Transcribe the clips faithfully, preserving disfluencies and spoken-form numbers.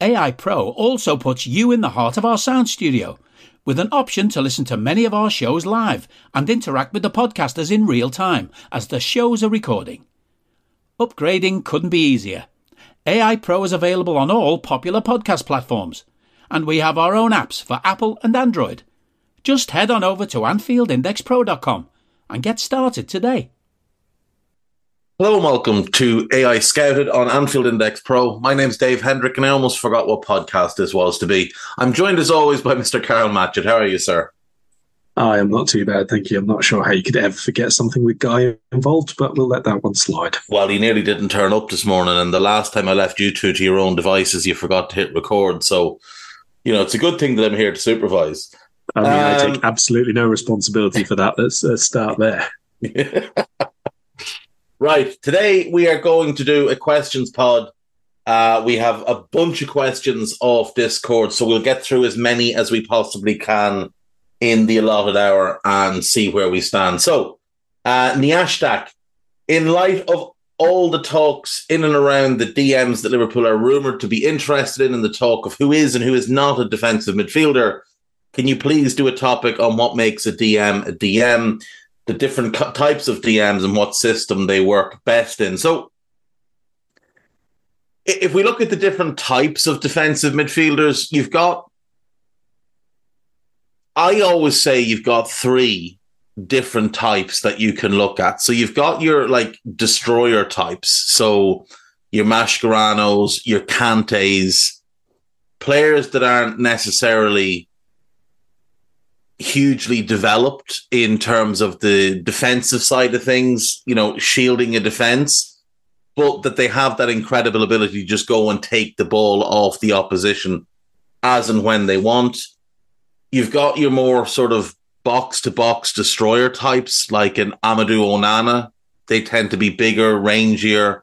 A I Pro also puts you in the heart of our sound studio, with an option to listen to many of our shows live and interact with the podcasters in real time as the shows are recording. Upgrading couldn't be easier. A I Pro is available on all popular podcast platforms, and we have our own apps for Apple and Android. Just head on over to Anfield Index Pro dot com and get started today. Hello and welcome to A I Scouted on Anfield Index Pro. My name's Dave Hendrick and I almost forgot what podcast this was to be. I'm joined as always by Mister Carol Matchett. How are you, sir? I am not too bad, thank you. I'm not sure how you could ever forget something with Guy involved, but we'll let that one slide. Well, he nearly didn't turn up this morning, and the last time I left you two to your own devices, you forgot to hit record. So, you know, it's a good thing that I'm here to supervise. I mean, um, I take absolutely no responsibility for that. Let's uh, start there. Right, today we are going to do a questions pod. Uh, we have a bunch of questions off Discord, so we'll get through as many as we possibly can in the allotted hour and see where we stand. So, uh, Niashtak, in light of all the talks in and around the D Ms that Liverpool are rumoured to be interested in and the talk of who is and who is not a defensive midfielder, can you please do a topic on what makes a D M a D M, the different co- types of D Ms and what system they work best in? So if we look at the different types of defensive midfielders, you've got, I always say you've got three different types that you can look at. So you've got your like destroyer types. So your Mascherano's, your Kante's, players that aren't necessarily hugely developed in terms of the defensive side of things, you know, shielding a defense, but that they have that incredible ability to just go and take the ball off the opposition as and when they want. You've got your more sort of box-to-box destroyer types, like an Amadou Onana. They tend to be bigger, rangier.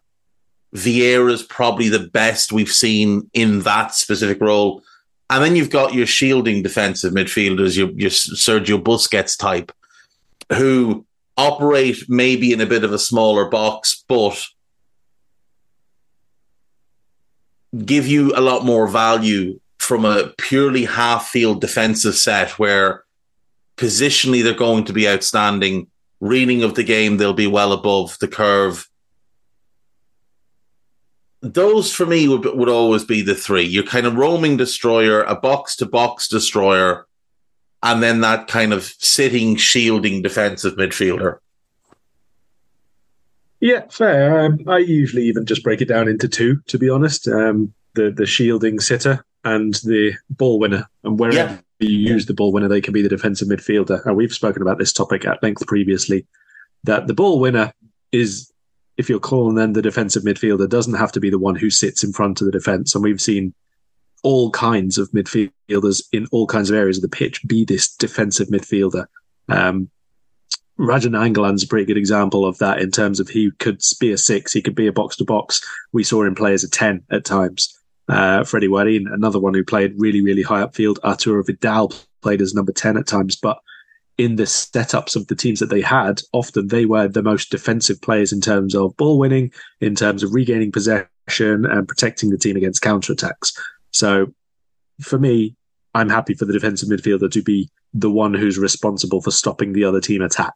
Vieira's probably the best we've seen in that specific role. And then you've got your shielding defensive midfielders, your, your Sergio Busquets type, who operate maybe in a bit of a smaller box, but give you a lot more value from a purely half-field defensive set where positionally they're going to be outstanding. Reading of the game, they'll be well above the curve. Those, for me, would, would always be the three. Your kind of roaming destroyer, a box-to-box destroyer, and then that kind of sitting, shielding defensive midfielder. Yeah, fair. Um, I usually even just break it down into two, to be honest. Um, the, the shielding sitter and the ball winner. And wherever yeah. you use the ball winner, they can be the defensive midfielder. And we've spoken about this topic at length previously, that the ball winner is... if you're calling them the defensive midfielder, doesn't have to be the one who sits in front of the defence. And we've seen all kinds of midfielders in all kinds of areas of the pitch be this defensive midfielder. Um, Rajan Angolan's a pretty good example of that in terms of he could be a six, he could be a box-to-box. We saw him play as a ten at times. Uh, Freddie Warin, another one who played really, really high upfield. Arturo Vidal played as number ten at times, but in the setups of the teams that they had, often they were the most defensive players in terms of ball winning, in terms of regaining possession and protecting the team against counterattacks. So for me, I'm happy for the defensive midfielder to be the one who's responsible for stopping the other team attack.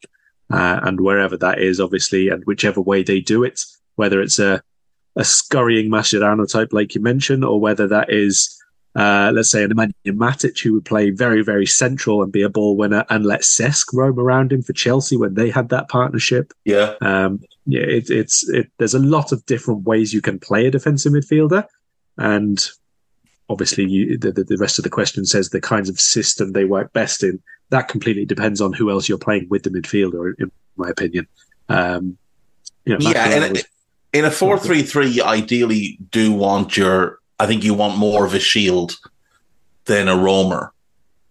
Uh, and wherever that is, obviously, and whichever way they do it, whether it's a, a scurrying Mascherano type, like you mentioned, or whether that is... Uh, let's say an Emmanuel Matic who would play very, very central and be a ball winner and let Cesc roam around him for Chelsea when they had that partnership. Yeah. Um, yeah, it, it's, it, there's a lot of different ways you can play a defensive midfielder. And obviously you, the, the rest of the question says the kinds of system they work best in. That completely depends on who else you're playing with the midfielder, in my opinion. Um, you know, yeah. And was, in a four three three, you ideally do want your... I think you want more of a shield than a roamer.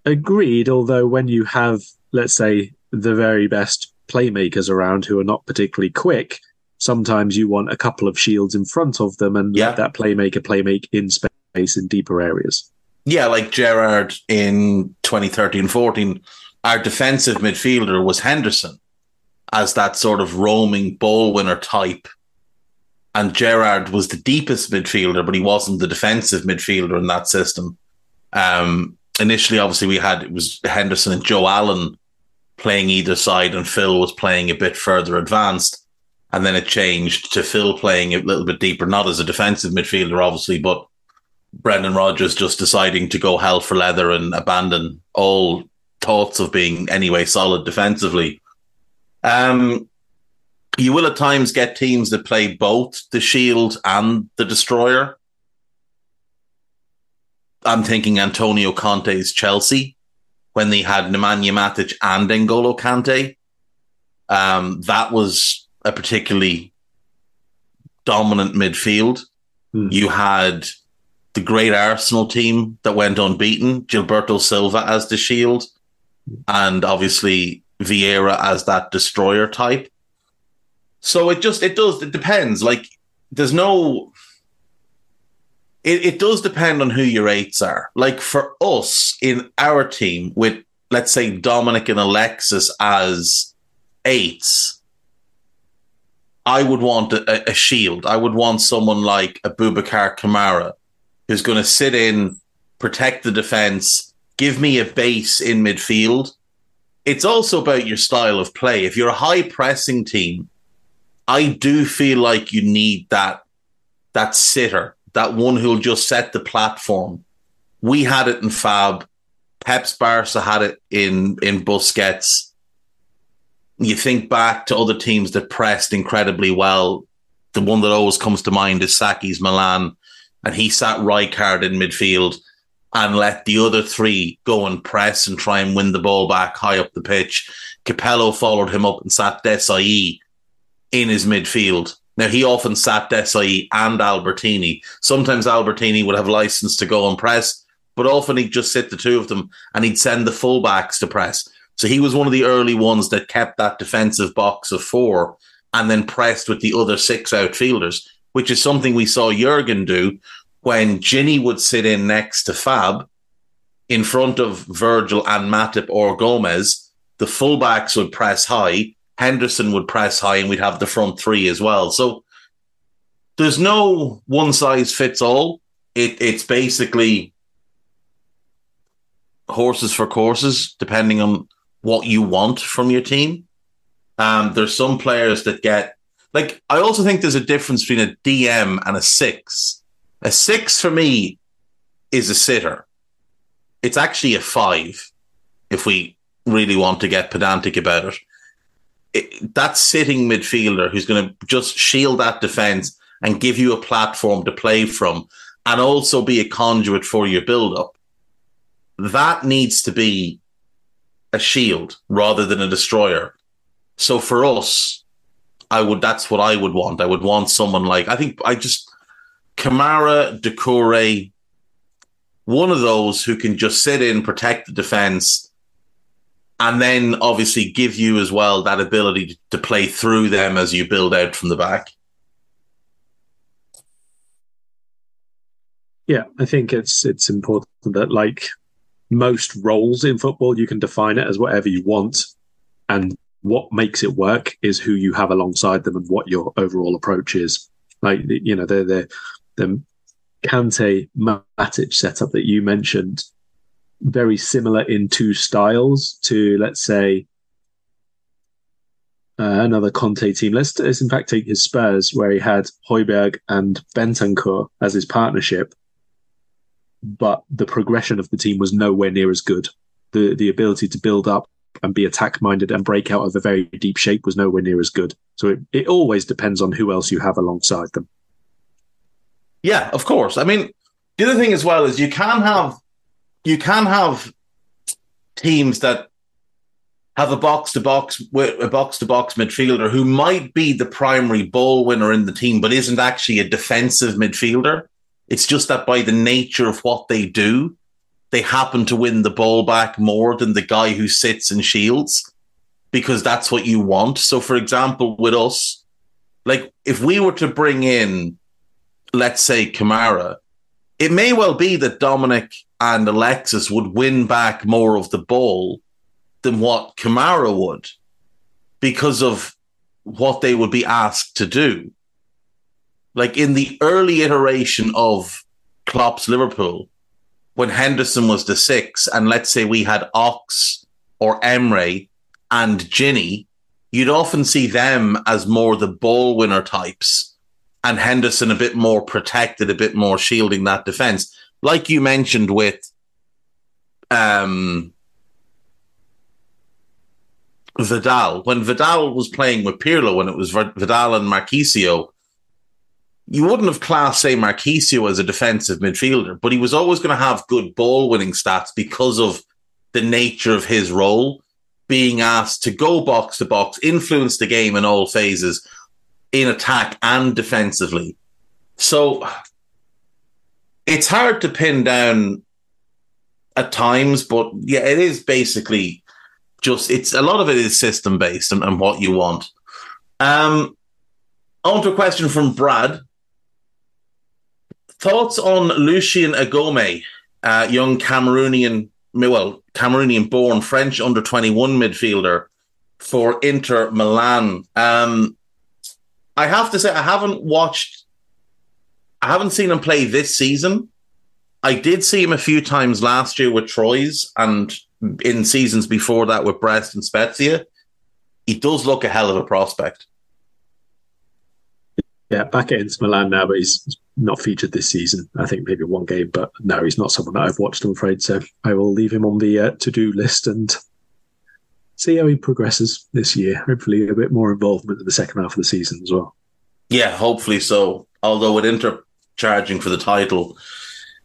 Agreed, although when you have, let's say, the very best playmakers around who are not particularly quick, sometimes you want a couple of shields in front of them and yeah. let that playmaker play make in space in deeper areas. Yeah, like Gerrard in twenty thirteen fourteen, our defensive midfielder was Henderson as that sort of roaming ball winner type. And Gerrard was the deepest midfielder, but he wasn't the defensive midfielder in that system. Um, initially, obviously, we had, it was Henderson and Joe Allen playing either side, and Phil was playing a bit further advanced. And then it changed to Phil playing a little bit deeper, not as a defensive midfielder, obviously, but Brendan Rodgers just deciding to go hell for leather and abandon all thoughts of being anyway solid defensively. Um, you will at times get teams that play both the shield and the destroyer. I'm thinking Antonio Conte's Chelsea, when they had Nemanja Matic and N'Golo Kante. Um, that was a particularly dominant midfield. Mm. You had the great Arsenal team that went unbeaten, Gilberto Silva as the shield, and obviously Vieira as that destroyer type. So it just, it does, it depends. Like, there's no, it, it does depend on who your eights are. Like, for us in our team with, let's say, Dominic and Alexis as eights, I would want a, a shield. I would want someone like Abubakar Kamara, who's going to sit in, protect the defense, give me a base in midfield. It's also about your style of play. If you're a high-pressing team, I do feel like you need that that sitter, that one who'll just set the platform. We had it in Fab. Pep's Barca had it in, in Busquets. You think back to other teams that pressed incredibly well. The one that always comes to mind is Saki's Milan, and he sat Rijkaard in midfield and let the other three go and press and try and win the ball back high up the pitch. Capello followed him up and sat Desailly in his midfield. Now, he often sat Desailly and Albertini. Sometimes Albertini would have license to go and press, but often he'd just sit the two of them and he'd send the fullbacks to press. So he was one of the early ones that kept that defensive box of four and then pressed with the other six outfielders, which is something we saw Jurgen do when Ginny would sit in next to Fab in front of Virgil and Matip or Gomez. The fullbacks would press high, Henderson would press high, and we'd have the front three as well. So there's no one size fits all. It, it's basically horses for courses, depending on what you want from your team. Um, there's some players that get, like, I also think there's a difference between a D M and a six. A six for me is a sitter. It's actually a five, if we really want to get pedantic about it. It, that sitting midfielder who's going to just shield that defense and give you a platform to play from and also be a conduit for your build-up, that needs to be a shield rather than a destroyer. So for us, I would. That's what I would want. I would want someone like, I think I just, Kamara, Decore, one of those who can just sit in, protect the defense, and then obviously give you as well that ability to play through them as you build out from the back. Yeah, I think it's it's important that, like most roles in football, you can define it as whatever you want, and what makes it work is who you have alongside them and what your overall approach is. Like, you know, the the the Kante Matic setup that you mentioned, very similar in two styles to, let's say, uh, another Conte team. Let's, let's in fact take his Spurs, where he had Højbjerg and Bentancur as his partnership, but the progression of the team was nowhere near as good. The the ability to build up and be attack-minded and break out of a very deep shape was nowhere near as good. So it, it always depends on who else you have alongside them. Yeah, of course. I mean, the other thing as well is you can have you can have teams that have a box-to-box a box-to-box midfielder who might be the primary ball winner in the team, but isn't actually a defensive midfielder. It's just that by the nature of what they do, they happen to win the ball back more than the guy who sits and shields, because that's what you want. So, for example, with us, like if we were to bring in, let's say, Kamara, it may well be that Dominic and Alexis would win back more of the ball than what Kamara would because of what they would be asked to do. Like in the early iteration of Klopp's Liverpool, when Henderson was the six, and let's say we had Ox or Emre and Ginny, you'd often see them as more the ball winner types and Henderson a bit more protected, a bit more shielding that defence. Like you mentioned with um, Vidal, when Vidal was playing with Pirlo, when it was Vidal and Marchisio, you wouldn't have classed, say, Marchisio as a defensive midfielder, but he was always going to have good ball-winning stats because of the nature of his role, being asked to go box-to-box, influence the game in all phases, in attack and defensively. So it's hard to pin down at times, but yeah, it is basically just, it's a lot of it is system-based and, and what you want. Um, on to a question from Brad. Thoughts on Lucien Agome, uh, young Cameroonian, well, Cameroonian-born French under twenty-one midfielder for Inter Milan. Um, I have to say, I haven't watched, I haven't seen him play this season. I did see him a few times last year with Troyes and in seasons before that with Brest and Spezia. He does look a hell of a prospect. Yeah, back at Inter Milan now, but he's not featured this season. I think maybe one game, but no, he's not someone that I've watched, I'm afraid. So I will leave him on the uh, to-do list and see how he progresses this year. Hopefully a bit more involvement in the second half of the season as well. Yeah, hopefully so. Although with Inter charging for the title,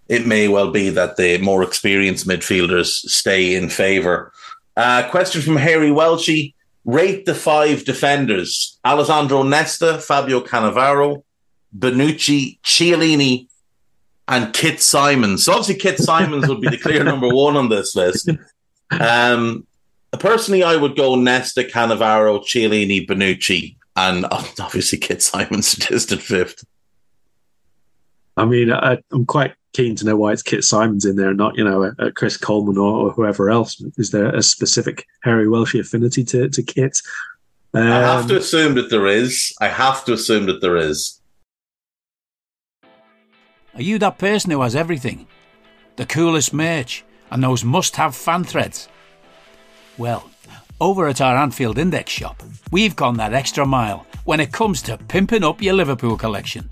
it may well be that the more experienced midfielders stay in favour. Uh, question from Harry Welchie. Rate the five defenders: Alessandro Nesta, Fabio Cannavaro, Bonucci, Chiellini, and Kit Simons. So obviously Kit Simons would be the clear number one on this list. Um, personally, I would go Nesta, Cannavaro, Chiellini, Bonucci, and obviously Kit Simons distant fifth. I mean, I, I'm quite keen to know why it's Kit Simons in there and not, you know, a, a Chris Coleman or, or whoever else. Is there a specific Harry Welshie affinity to, to Kit? Um, I have to assume that there is. I have to assume that there is. Are you that person who has everything? The coolest merch and those must-have fan threads? Well, over at our Anfield Index shop, we've gone that extra mile when it comes to pimping up your Liverpool collection.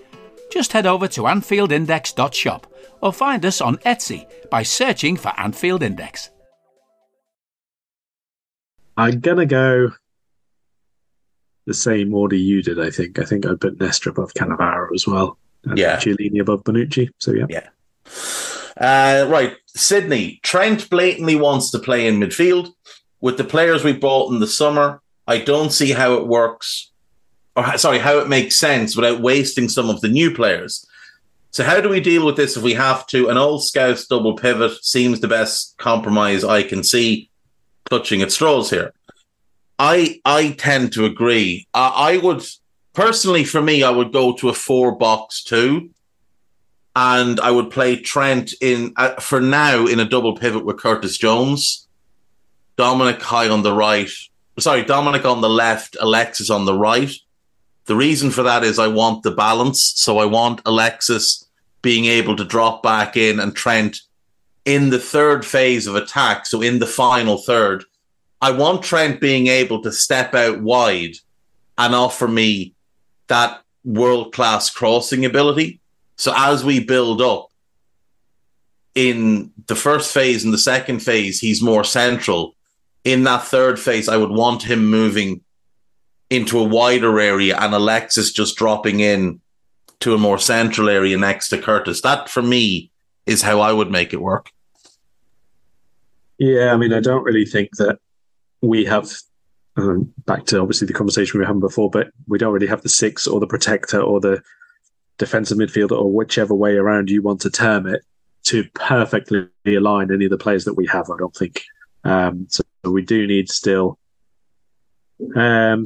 Just head over to anfield index dot shop or find us on Etsy by searching for Anfield Index. I'm going to go the same order you did, I think. I think I'd put Nesta above Cannavaro as well. And yeah. Chiellini above Bonucci. So, yeah. yeah. Uh, right. Sydney. Trent blatantly wants to play in midfield. With the players we bought in the summer, I don't see how it works. Or, sorry, how it makes sense without wasting some of the new players. So how do we deal with this if we have to? An old Scouse double pivot seems the best compromise I can see. Clutching at straws here. I I tend to agree. I, I would, personally for me, I would go to a four box two and I would play Trent in, uh, for now, in a double pivot with Curtis Jones. Dominic high on the right. Sorry, Dominic on the left, Alexis on the right. The reason for that is I want the balance. So I want Alexis being able to drop back in and Trent in the third phase of attack. So in the final third, I want Trent being able to step out wide and offer me that world-class crossing ability. So as we build up, in the first phase and the second phase, he's more central. In that third phase, I would want him moving into a wider area and Alexis just dropping in to a more central area next to Curtis. That, for me, is how I would make it work. Yeah, I mean, I don't really think that we have, um, back to obviously the conversation we were having before, but we don't really have the six or the protector or the defensive midfielder or whichever way around you want to term it to perfectly align any of the players that we have, I don't think. Um, so we do need still... Um,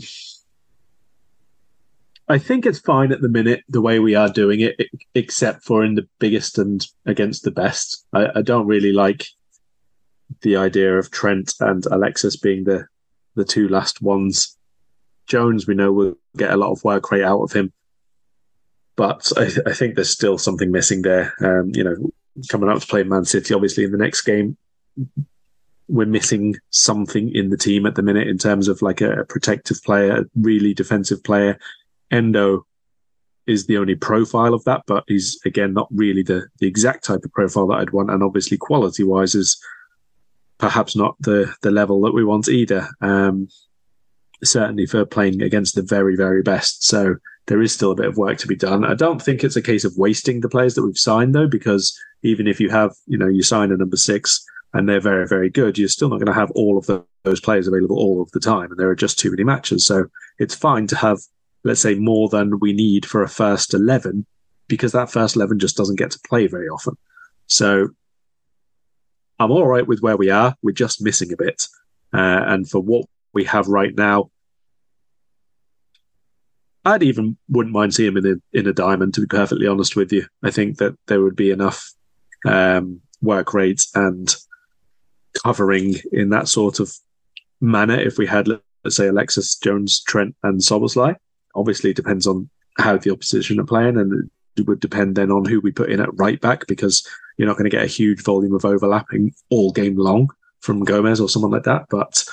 I think it's fine at the minute, the way we are doing it, except for in the biggest and against the best. I, I don't really like the idea of Trent and Alexis being the, the two last ones. Jones, we know, will get a lot of work rate out of him. But I, I think there's still something missing there. Um, you know, coming up to play Man City, obviously, in the next game, we're missing something in the team at the minute in terms of like a, a protective player, a really defensive player. Endo is the only profile of that, but he's, again, not really the, the exact type of profile that I'd want. And obviously, quality-wise, is perhaps not the, the level that we want either, um, certainly for playing against the very, very best. So there is still a bit of work to be done. I don't think it's a case of wasting the players that we've signed, though, because even if you have, you know, you sign a number six and they're very, very good, you're still not going to have all of the, those players available all of the time. And there are just too many matches. So it's fine to have, let's say, more than we need for a first eleven, because that first eleven just doesn't get to play very often. So I'm all right with where we are. We're just missing a bit. Uh, and for what we have right now, I'd even wouldn't mind seeing him in a, in a diamond, to be perfectly honest with you. I think that there would be enough um, work rates and covering in that sort of manner if we had, let's say, Alexis, Jones, Trent and Soboslai. Obviously, it depends on how the opposition are playing, and it would depend then on who we put in at right back, because you're not going to get a huge volume of overlapping all game long from Gomez or someone like that. But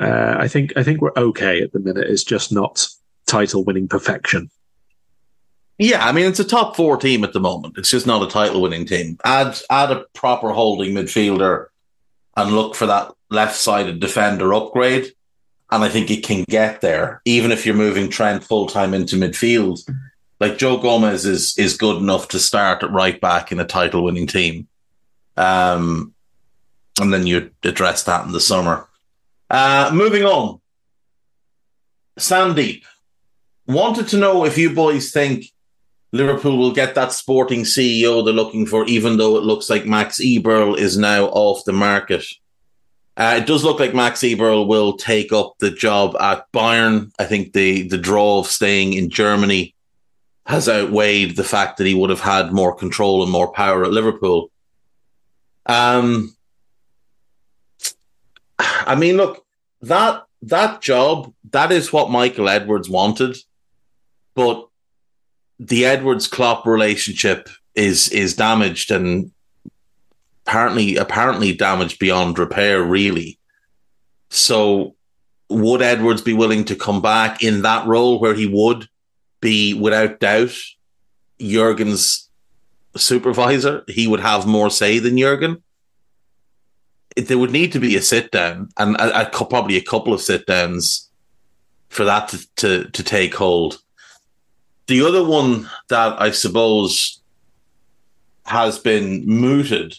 uh, I think I think we're okay at the minute. It's just not title-winning perfection. Yeah, I mean, it's a top four team at the moment. It's just not a title-winning team. Add add a proper holding midfielder and look for that left-sided defender upgrade. And I think it can get there, even if you're moving Trent full-time into midfield. Like, Joe Gomez is is good enough to start at right back in a title-winning team. Um, and then you address that in the summer. Uh, moving on. Sandeep, wanted to know if you boys think Liverpool will get that sporting C E O they're looking for, even though it looks like Max Eberl is now off the market. Uh, it does look like Max Eberl will take up the job at Bayern. I think the, the draw of staying in Germany has outweighed the fact that he would have had more control and more power at Liverpool. Um, I mean, look, that that job, that is what Michael Edwards wanted, but the Edwards-Klopp relationship is is damaged and Apparently, apparently damaged beyond repair, really. So would Edwards be willing to come back in that role where he would be, without doubt, Jurgen's supervisor? He would have more say than Jurgen. There would need to be a sit-down, and a, a, probably a couple of sit-downs for that to, to, to take hold. The other one that I suppose has been mooted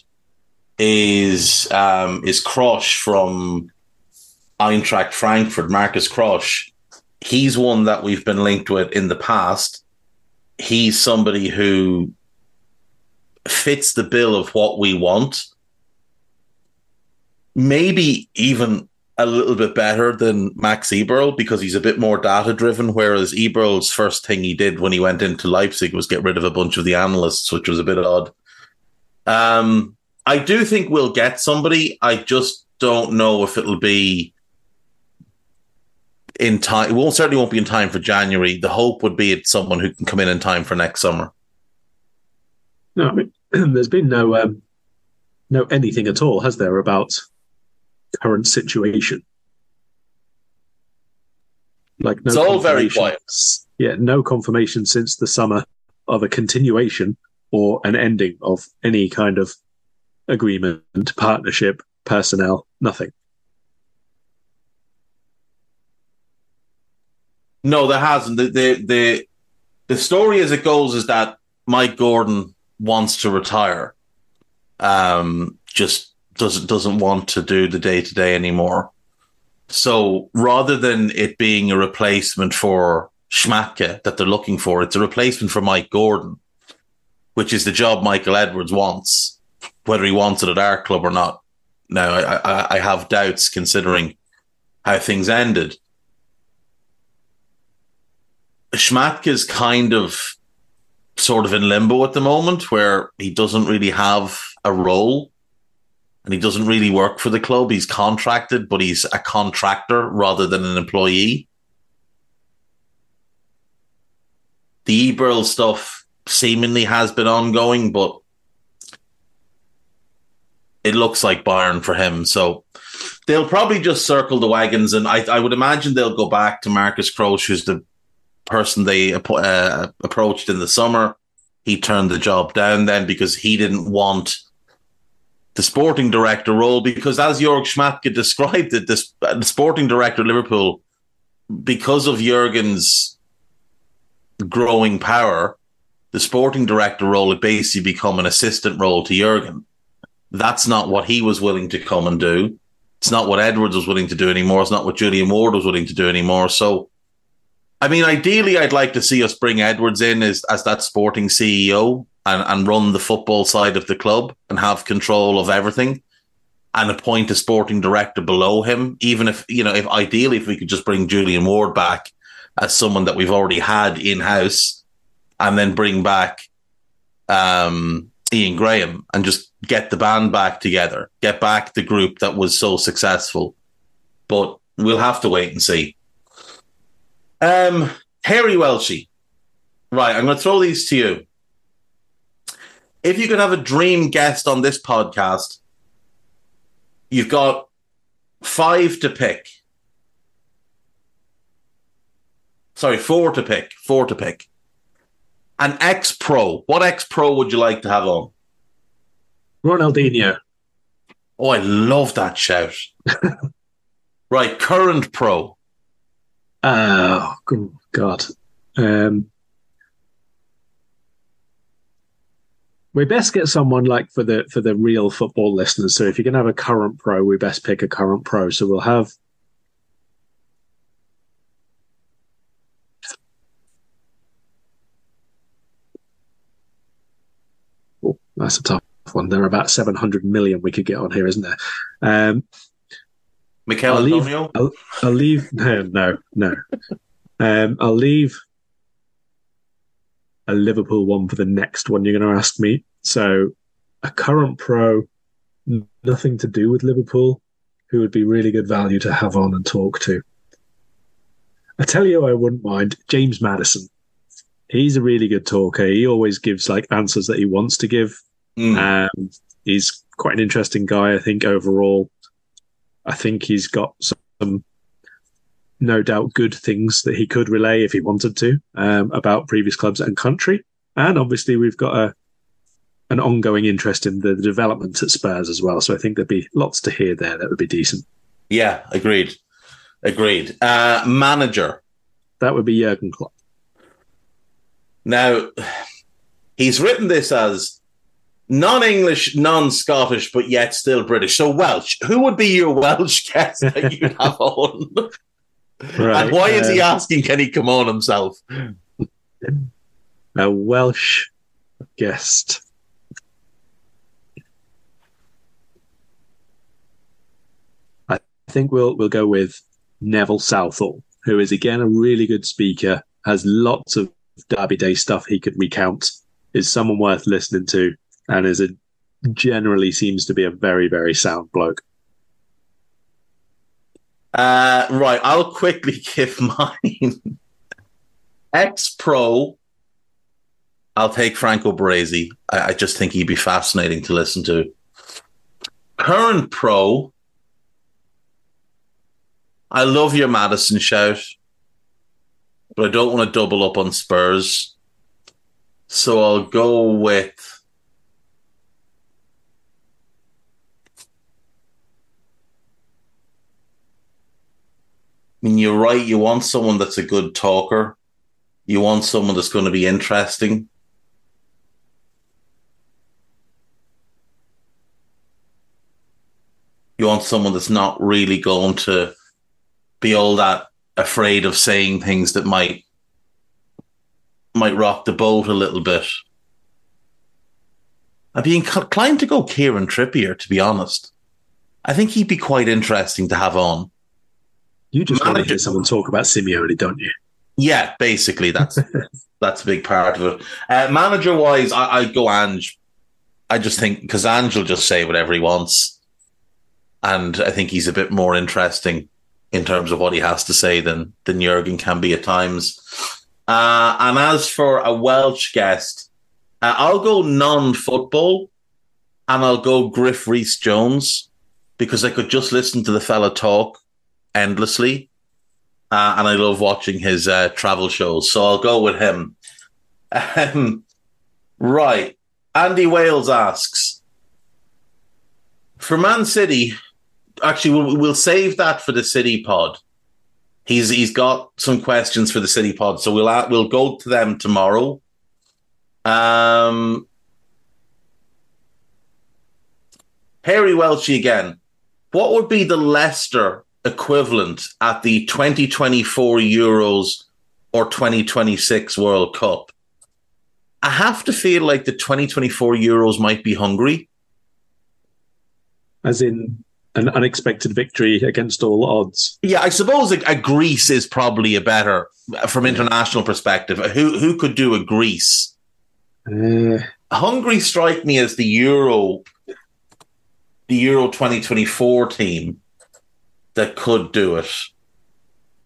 is um, is Krösche from Eintracht Frankfurt, Markus Krösche. He's one that we've been linked with in the past. He's somebody who fits the bill of what we want. Maybe even a little bit better than Max Eberl, because he's a bit more data-driven, whereas Eberl's first thing he did when he went into Leipzig was get rid of a bunch of the analysts, which was a bit odd. Um... I do think we'll get somebody. I just don't know if it'll be in time. It won't, certainly won't be in time for January. The hope would be it's someone who can come in in time for next summer. No, I mean, there's been no um, no anything at all, has there, about current situation? Like, no, it's all very quiet. Yeah, no confirmation since the summer of a continuation or an ending of any kind of agreement, partnership, personnel, nothing. No, there hasn't. The, the, the, the story as it goes is that Mike Gordon wants to retire, um, just doesn't doesn't want to do the day-to-day anymore. So rather than it being a replacement for Schmadtke that they're looking for, it's a replacement for Mike Gordon, which is the job Michael Edwards wants, whether he wants it at our club or not. Now, I, I, I have doubts considering how things ended. Schmadtke's kind of sort of in limbo at the moment, where he doesn't really have a role and he doesn't really work for the club. He's contracted, but he's a contractor rather than an employee. The Eberl stuff seemingly has been ongoing, but it looks like Bayern for him. So they'll probably just circle the wagons, and I, I would imagine they'll go back to Markus Krösche, who's the person they uh, approached in the summer. He turned the job down then because he didn't want the sporting director role, because as Jörg Schmadtke described it, this, uh, the sporting director at Liverpool, because of Jurgen's growing power, the sporting director role had basically become an assistant role to Jurgen. That's not what he was willing to come and do. It's not what Edwards was willing to do anymore. It's not what Julian Ward was willing to do anymore. So, I mean, ideally, I'd like to see us bring Edwards in as, as that sporting C E O and, and run the football side of the club and have control of everything and appoint a sporting director below him. Even if, you know, if ideally, if we could just bring Julian Ward back as someone that we've already had in-house, and then bring back um, Ian Graham and just get the band back together, get back the group that was so successful. But we'll have to wait and see. Um, Harry Welshie. Right, I'm going to throw these to you. If you could have a dream guest on this podcast, you've got five to pick. Sorry, four to pick. Four to pick. An ex-pro. What ex-pro would you like to have on? Ronaldinho. Oh, I love that shout. Right, current pro. Oh, God. Um, we best get someone like for the for the real football listeners. So if you're going to have a current pro, we best pick a current pro. So we'll have... Oh, that's a tough one. There are about seven hundred million we could get on here, isn't there? Um Michael I'll leave, Antonio? I'll, I'll leave... No, no, no. Um, I'll leave a Liverpool one for the next one you're going to ask me. So a current pro, nothing to do with Liverpool, who would be really good value to have on and talk to. I tell you, I wouldn't mind James Maddison. He's a really good talker. He always gives like answers that he wants to give. Mm. Um, he's quite an interesting guy, I think, overall. I think he's got some, no doubt, good things that he could relay if he wanted to um, about previous clubs and country. And obviously, we've got a an ongoing interest in the development at Spurs as well. So I think there'd be lots to hear there. That would be decent. Yeah, agreed. Agreed. Uh, manager. That would be Jurgen Klopp. Now, he's written this as... non-English, non-Scottish, but yet still British. So Welsh. Who would be your Welsh guest that you'd have on? Right, and why um, is he asking, can he come on himself? A Welsh guest. I think we'll we'll go with Neville Southall, who is, again, a really good speaker, has lots of Derby Day stuff he could recount, is someone worth listening to, and is a generally seems to be a very, very sound bloke. Uh, right, I'll quickly give mine. Ex-pro, I'll take Franco Baresi. I, I just think he'd be fascinating to listen to. Current pro, I love your Madison shout, but I don't want to double up on Spurs. So I'll go with I mean, you're right. You want someone that's a good talker. You want someone that's going to be interesting. You want someone that's not really going to be all that afraid of saying things that might might rock the boat a little bit. I'd be inclined to go Kieran Trippier, to be honest. I think he'd be quite interesting to have on. You just Manager. want to hear someone talk about Simeone, don't you? Yeah, basically, that's that's a big part of it. Uh, Manager-wise, I, I go Ange. I just think, because Ange will just say whatever he wants. And I think he's a bit more interesting in terms of what he has to say than, than Jurgen can be at times. Uh, and as for a Welsh guest, uh, I'll go non-football and I'll go Griff Rhys-Jones, because I could just listen to the fella talk endlessly. Uh, and I love watching his uh, travel shows. So I'll go with him. Um, right. Andy Wales asks, for Man City, actually, we'll, we'll save that for the City pod. He's He's got some questions for the City pod. So we'll, uh, we'll go to them tomorrow. Um, Harry Welchie again. What would be the Leicester equivalent at the twenty twenty-four Euros or twenty twenty-six World Cup? I have to feel like the twenty twenty-four Euros might be Hungary. As in an unexpected victory against all odds. Yeah, I suppose a, a Greece is probably a better, from international perspective. Who who could do a Greece? Uh, Hungary strike me as the Euro, the Euro twenty twenty-four team that could do it.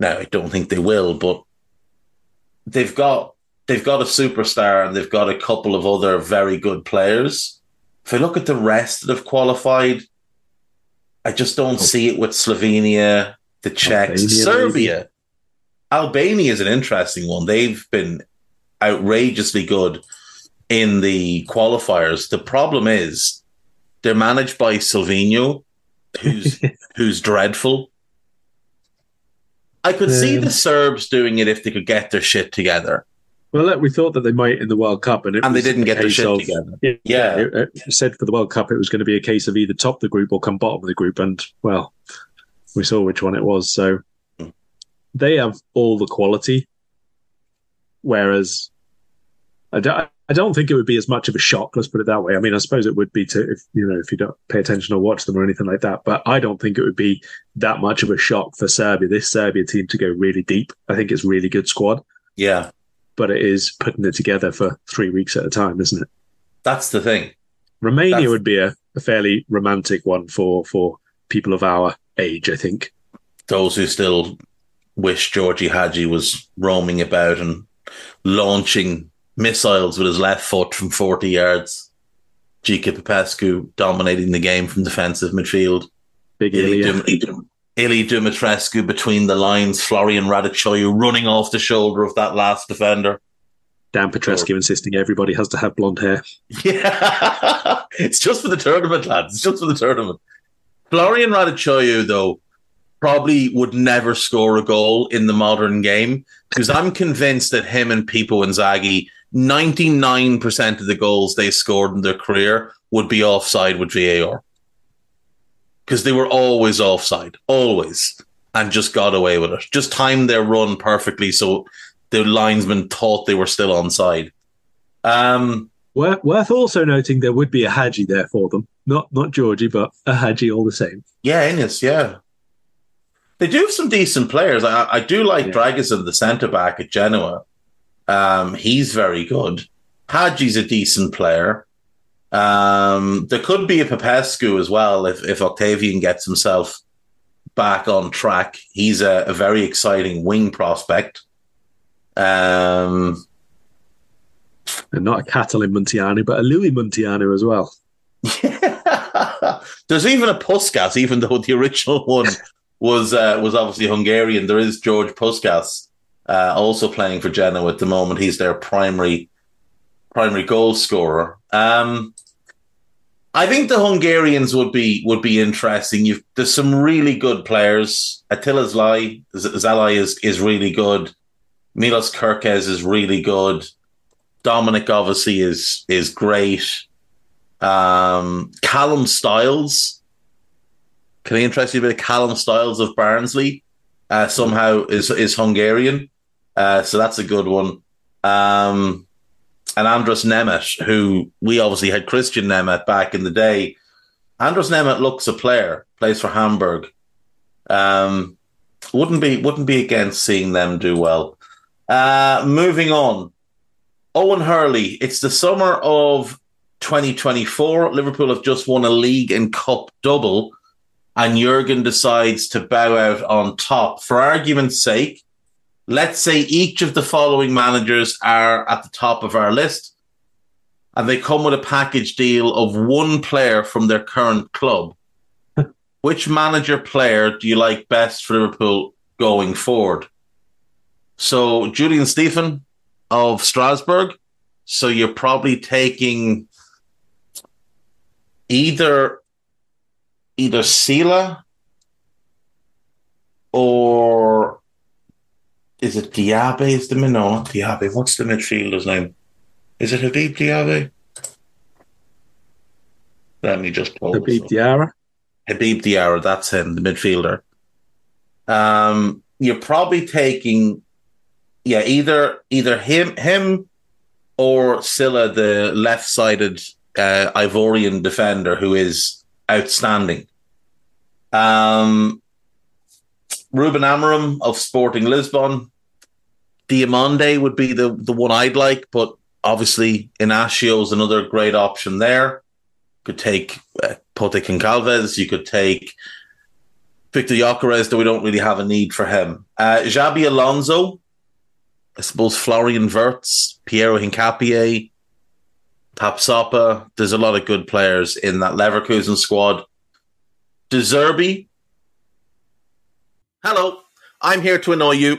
Now, I don't think they will, but they've got they've got a superstar and they've got a couple of other very good players. If I look at the rest that have qualified, I just don't oh. see it with Slovenia, the Czechs, Albania, Serbia. Maybe. Albania is an interesting one. They've been outrageously good in the qualifiers. The problem is they're managed by Silvinho, who's who's dreadful. I could um, see the Serbs doing it if they could get their shit together. Well, look, we thought that they might in the World Cup, and it and they didn't get their shit of, together. Yeah, yeah. It, it said for the World Cup it was going to be a case of either top the group or come bottom of the group, and well, we saw which one it was. So they have all the quality, whereas I don't, I don't think it would be as much of a shock. Let's put it that way. I mean, I suppose it would be to if you know if you don't pay attention or watch them or anything like that. But I don't think it would be that much of a shock for Serbia, this Serbia team, to go really deep. I think it's a really good squad. Yeah, but it is putting it together for three weeks at a time, isn't it? That's the thing. Romania That's... would be a, a fairly romantic one for for people of our age, I think. Those who still wish Georgie Hadji was roaming about and launching missiles with his left foot from forty yards. Gica Popescu dominating the game from defensive midfield. Big Ilya. Ili Dumitrescu between the lines. Florian Radicchio running off the shoulder of that last defender. Dan Petrescu sure. insisting everybody has to have blonde hair. Yeah. It's just for the tournament, lads. It's just for the tournament. Florian Radicchio, though, probably would never score a goal in the modern game, because I'm convinced that him and Pipo Inzaghi, ninety-nine percent of the goals they scored in their career would be offside with V A R. Because they were always offside, always, and just got away with it. Just timed their run perfectly so the linesman thought they were still onside. Um, Worth also noting there would be a Hadji there for them. Not not Georgie, but a Hadji all the same. Yeah, Innes, yeah. They do have some decent players. I, I do like yeah. Dragusin, the centre-back at Genoa. Um, he's very good. Hadji's a decent player. Um, there could be a Popescu as well if, if Octavian gets himself back on track. He's a, a very exciting wing prospect. Um, and not a Catalan Muntianu, but a Louis Muntianu as well. Yeah. There's even a Puskas, even though the original one was uh, was obviously Hungarian. There is George Puskas uh, also playing for Genoa at the moment. He's their primary primary goal scorer. Um, I think the Hungarians would be would be interesting. You've, there's some really good players. Attila Zalai, Zalai is, is really good. Milos Kerkez is really good. Dominic obviously is is great. Um, Callum Stiles. Can I interest you a bit of Callum Stiles of Barnsley? Uh, somehow is is Hungarian. Uh, so that's a good one. Um, and András Németh, who we obviously had Christian Németh back in the day. András Németh looks a player, plays for Hamburg. Um, wouldn't be wouldn't be against seeing them do well. Uh, moving on. Owen Hurley, it's the summer of twenty twenty-four. Liverpool have just won a league and cup double, and Jurgen decides to bow out on top. For argument's sake, let's say each of the following managers are at the top of our list and they come with a package deal of one player from their current club. Which manager player do you like best for Liverpool going forward? So Julian Stephen of Strasbourg. So you're probably taking either either Sila or... Is it Diaby? Is the no Diaby? What's the midfielder's name? Is it Habib Diaby? Let me just pull Habib Diarra. Habib Diarra, that's him, the midfielder. Um, you're probably taking, yeah, either either him, him, or Silla, the left-sided uh, Ivorian defender who is outstanding. Um, Ruben Amorim of Sporting Lisbon. Diamande would be the, the one I'd like, but obviously Inacio is another great option there. You could take uh, Pote Goncalves. You could take Victor Gyökeres, though we don't really have a need for him. Uh, Xabi Alonso. I suppose Florian Wirtz, Piero Hincapié, Tapsoba. There's a lot of good players in that Leverkusen squad. De Zerbi. Hello, I'm here to annoy you.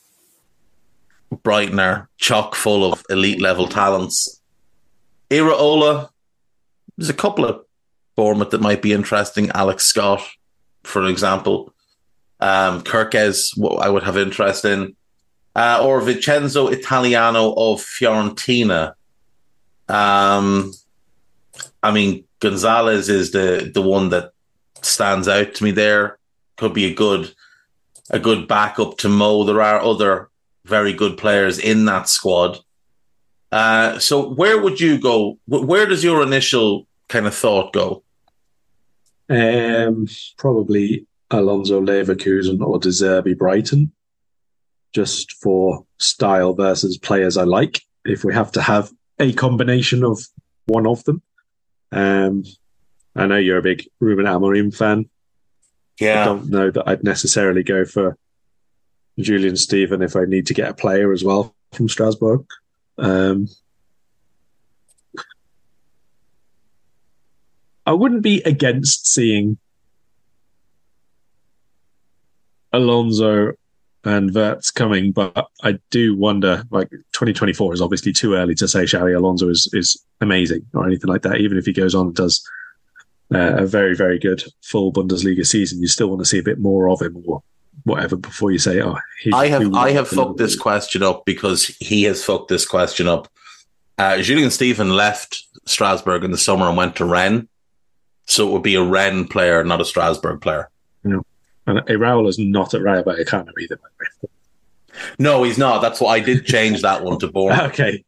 Brightener, chock full of elite-level talents. Iraola. There's a couple of Bournemouth that might be interesting. Alex Scott, for example. Um, Kerkez, I would have interest in. Uh, or Vincenzo Italiano of Fiorentina. Um, I mean, Gonzalez is the, the one that stands out to me there. Could be a good... a good backup to Mo. There are other very good players in that squad. Uh, so where would you go? Where does your initial kind of thought go? Um, probably Alonso Leverkusen or De Zerbi Brighton, just for style versus players I like, if we have to have a combination of one of them. Um, I know you're a big Ruben Amorim fan. Yeah. I don't know that I'd necessarily go for Julian Stephen if I need to get a player as well from Strasbourg. Um, I wouldn't be against seeing Alonso and Wirtz coming, but I do wonder, like, twenty twenty-four is obviously too early to say Xabi Alonso is, is amazing or anything like that, even if he goes on and does... Uh, a very, very good full Bundesliga season. You still want to see a bit more of him or whatever before you say, oh... He, I have I have fucked this question up because he has fucked this question up. Uh, Julian Stephen left Strasbourg in the summer and went to Rennes. So it would be a Rennes player, not a Strasbourg player. Yeah. And Raul is not at Rayo Vallecano either, by the way. No, he's not. That's why I did change that one to Bournemouth. Okay.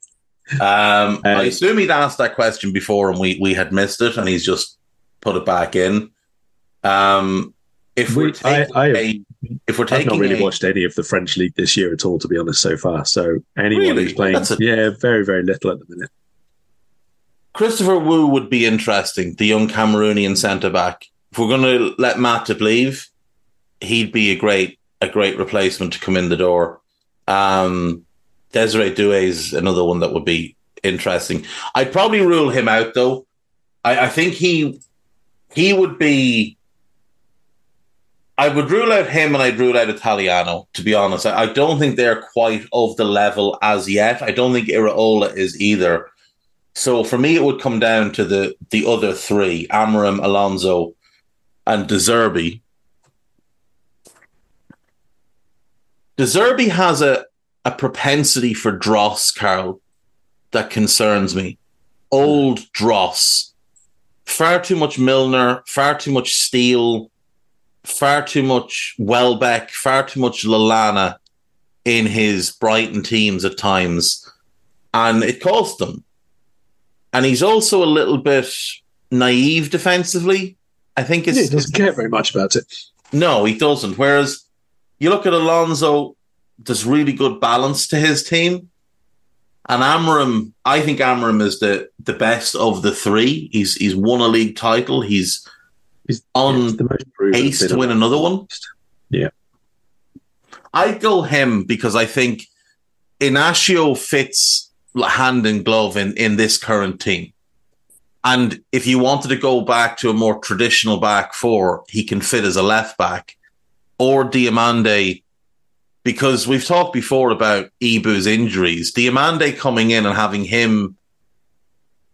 Um, uh, I assume he'd asked that question before and we, we had missed it, and he's just put it back in. Um, if we, we're taking, I, I, a, if we're taking, I've not really a, watched any of the French league this year at all, to be honest, so far. So anyone really? who's playing, a, yeah, very very little at the minute. Christopher Wu would be interesting, the young Cameroonian centre back. If we're going to let Matip leave, he'd be a great a great replacement to come in the door. Um, Desiree Doué is another one that would be interesting. I'd probably rule him out though. I, I think he he would be. I would rule out him and I'd rule out Italiano, to be honest. I, I don't think they're quite of the level as yet. I don't think Iraola is either. So for me, it would come down to the, the other three, Amorim, Alonso, and De Zerbi. De Zerbi has a, a propensity for dross, Carl, that concerns me. Old dross. Far too much Milner, far too much Steele, far too much Welbeck, far too much Lallana in his Brighton teams at times. And it cost them. And he's also a little bit naive defensively. I think it's... Yeah, he doesn't care very much about it. No, he doesn't. Whereas you look at Alonso, there's really good balance to his team. And Amorim, I think Amorim is the, the best of the three. He's he's won a league title. He's... He's on pace to win another one. Yeah. I'd go him because I think Inacio fits hand and glove in, in this current team. And if you wanted to go back to a more traditional back four, he can fit as a left back or Diomande, because we've talked before about Ibu's injuries. Diomande coming in and having him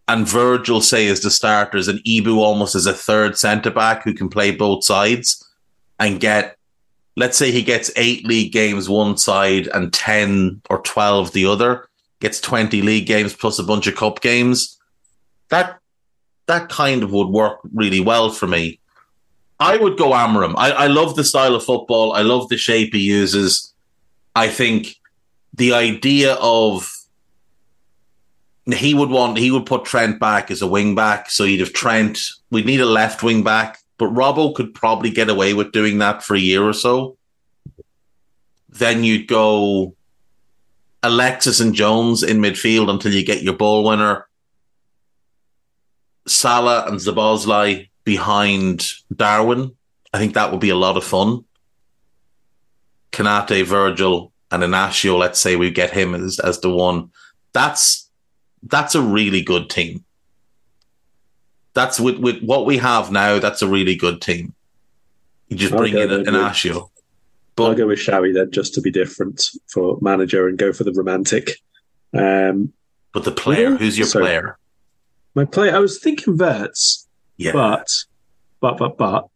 and Virgil, say, as the starters, and Ibu almost as a third centre-back who can play both sides and get, let's say he gets eight league games one side and ten or twelve the other, gets twenty league games plus a bunch of cup games. That that kind of would work really well for me. I would go Amorim. I, I love the style of football. I love the shape he uses. I think the idea of... He would want. He would put Trent back as a wing back, so you'd have Trent. We'd need a left wing back, but Robbo could probably get away with doing that for a year or so. Then you'd go Alexis and Jones in midfield until you get your ball winner. Salah and Szoboszlai behind Darwin. I think that would be a lot of fun. Kanate, Virgil, and Inacio. Let's say we get him as as the one. That's. That's a really good team. That's with, with what we have now. That's a really good team. You just I'll bring in an Inacio. But I'll go with Xavi then, just to be different for manager and go for the romantic. Um, but the player, who's your so player? My player, I was thinking Verts. Yeah, but but but but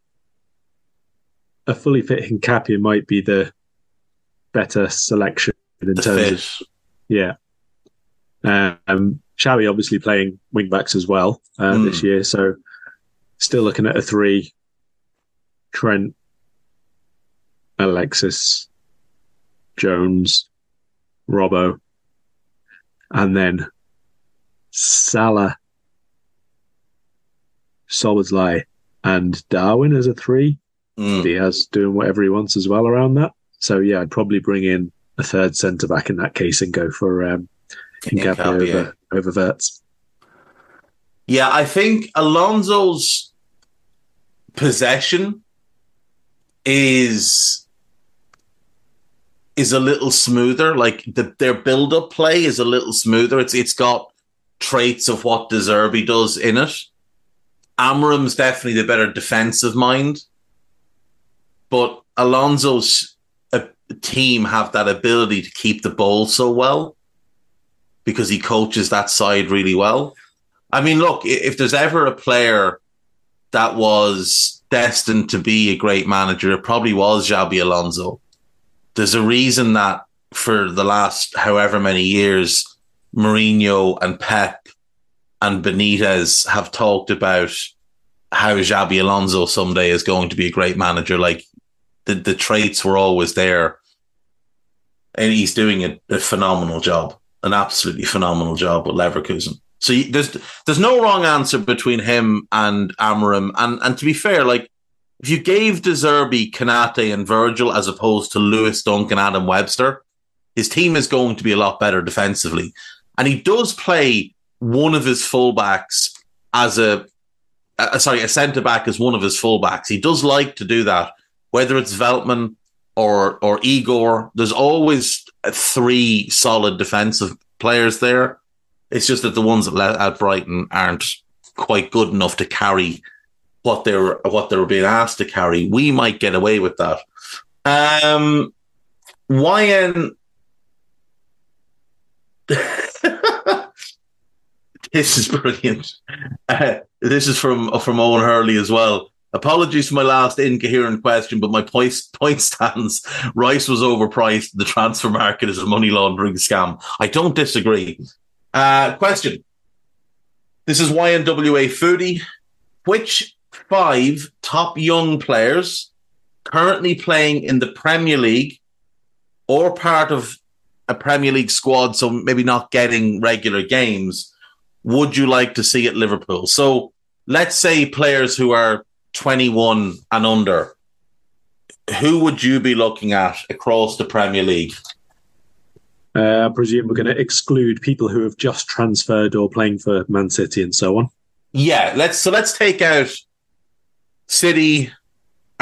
a fully fit Hincapié might be the better selection in the terms fit. of yeah. Um, Xavi obviously playing wing backs as well uh, mm. this year, so still looking at a three: Trent, Alexis, Jones, Robbo, and then Salah, Szoboszlai, and Darwin as a three. Mm. Diaz doing whatever he wants as well around that. So yeah, I'd probably bring in a third centre back in that case and go for. Um, Over, over Verts. Yeah, I think Alonso's possession is is a little smoother. Like the, their build-up play is a little smoother. It's it's got traits of what De Zerbi does in it. Amorim's definitely the better defensive mind, but Alonso's uh, team have that ability to keep the ball so well, because he coaches that side really well. I mean, look, if there's ever a player that was destined to be a great manager, it probably was Xabi Alonso. There's a reason that for the last however many years, Mourinho and Pep and Benitez have talked about how Xabi Alonso someday is going to be a great manager. Like the, the traits were always there, and he's doing a, a phenomenal job, an absolutely phenomenal job with Leverkusen. So you, there's there's no wrong answer between him and Amorim. And and to be fair, like if you gave De Zerbi, Konaté and Virgil as opposed to Lewis Dunk and Adam Webster, his team is going to be a lot better defensively. And he does play one of his fullbacks as a, a sorry, a centre-back as one of his fullbacks. He does like to do that, whether it's Veltman or or Igor. There's always three solid defensive players there. It's just that the ones at, Le- at Brighton aren't quite good enough to carry what they were what they were being asked to carry. We might get away with that. Um, Y N This is brilliant. Uh, this is from from Owen Hurley as well. Apologies for my last incoherent question, but my point, point stands. Rice was overpriced. The transfer market is a money laundering scam. I don't disagree. Uh, question. This is Y N W A Foodie. Which five top young players currently playing in the Premier League or part of a Premier League squad, so maybe not getting regular games, would you like to see at Liverpool? So let's say players who are twenty-one and under, who would you be looking at across the Premier League? Uh, I presume we're going to exclude people who have just transferred or playing for Man City and so on. Yeah, let's so let's take out City,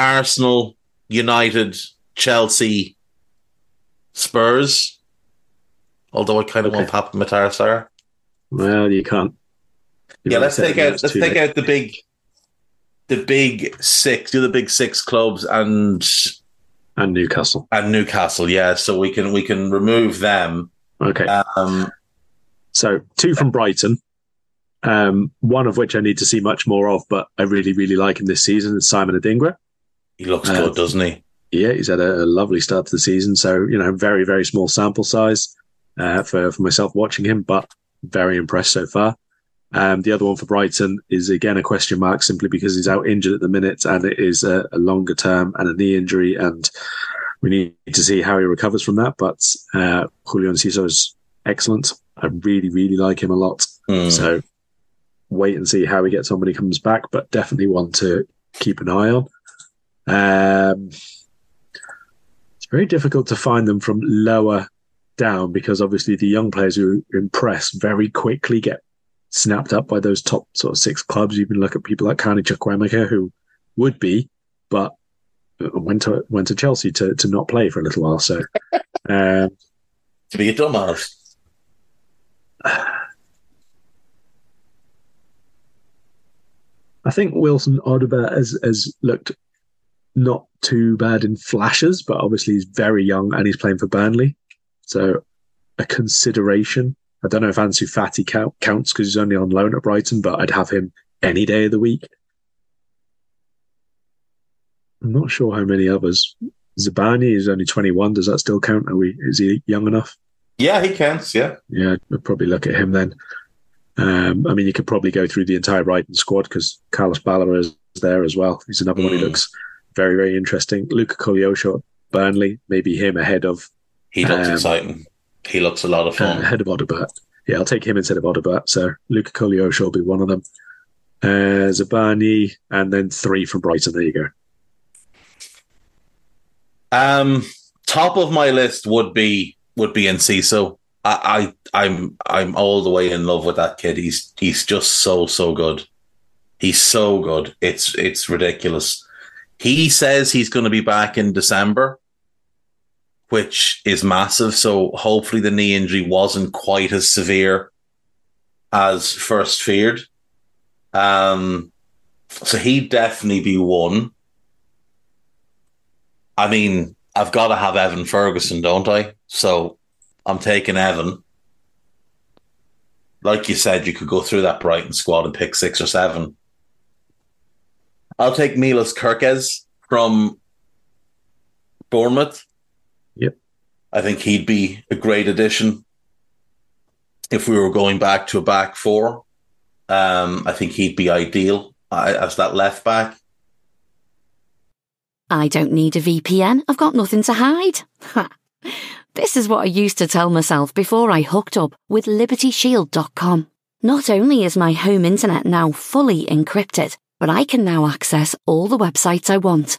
Arsenal, United, Chelsea, Spurs. Although I kind of okay. want Papa Matar Sarr. Well, you can't. You yeah, let's take out let's take late. out the big the big six, do the big six clubs and and Newcastle. And Newcastle, yeah, so we can we can remove them. Okay. Um, so, two from Brighton. Um, one of which I need to see much more of, but I really, really like him this season is Simon Adingra. He looks um, good, doesn't he? Yeah, he's had a, a lovely start to the season. So, you know, very, very small sample size uh, for, for myself watching him, but very impressed so far. Um, the other one for Brighton is, again, a question mark simply because he's out injured at the minute and it is a, a longer term and a knee injury, and we need to see how he recovers from that. But uh, Julian Ciso is excellent. I really, really like him a lot. Mm. So, wait and see how we get somebody comes back, but definitely one to keep an eye on. Um, it's very difficult to find them from lower down because obviously the young players who impress very quickly get snapped up by those top sort of six clubs. You can look at people like Karni Chukwuemeka, who would be, but went to went to Chelsea to, to not play for a little while. So um, to be a dumbass. I think Wilson Odubert has, has looked not too bad in flashes, but obviously he's very young and he's playing for Burnley. So a consideration. I don't know if Ansu Fati count, counts because he's only on loan at Brighton, but I'd have him any day of the week. I'm not sure how many others. Zabani is only twenty-one. Does that still count? Are we? Is he young enough? Yeah, he counts, yeah. Yeah, I'd probably look at him then. Um, I mean, you could probably go through the entire Brighton squad because Carlos Ballerin is there as well. He's another mm. one who looks very, very interesting. Luca Colioso at Burnley, maybe him ahead of... He looks um, exciting. He looks a lot of fun. Uh, ahead of Odubert. Yeah, I'll take him instead of Odubert. So Luca Colioso will be one of them. Uh, Zabani, and then three from Brighton. There you go. Um, top of my list would be would be Enciso. I, I I'm I'm all the way in love with that kid. He's he's just so so good. He's so good. It's it's ridiculous. He says he's going to be back in December, which is massive. So hopefully the knee injury wasn't quite as severe as first feared. Um, so he'd definitely be one. I mean, I've got to have Evan Ferguson, don't I? So. I'm taking Evan. Like you said, you could go through that Brighton squad and pick six or seven. I'll take Milos Kerkez from Bournemouth. Yep. I think he'd be a great addition. if we were going back to a back four, um, I think he'd be ideal as that left back. I don't need a V P N. I've got nothing to hide. This is what I used to tell myself before I hooked up with Liberty Shield dot com. Not only is my home internet now fully encrypted, but I can now access all the websites I want,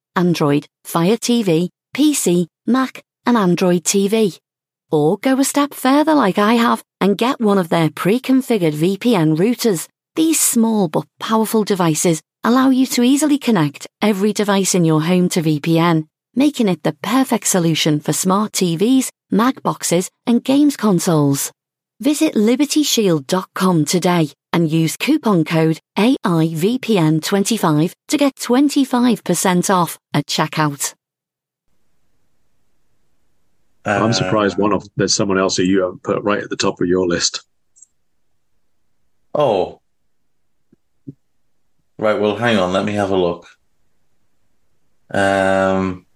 Android, Fire T V, P C, Mac, and Android T V. Or go a step further like I have and get one of their pre-configured V P N routers. These small but powerful devices allow you to easily connect every device in your home to V P N, making it the perfect solution for smart T Vs, Mag boxes and games consoles. Visit Liberty Shield dot com today and use coupon code A I V P N twenty-five to get twenty-five percent off at checkout. Uh, I'm surprised one of there's someone else who you haven't put right at the top of your list. Oh. Right, well, hang on. Let me have a look. Um,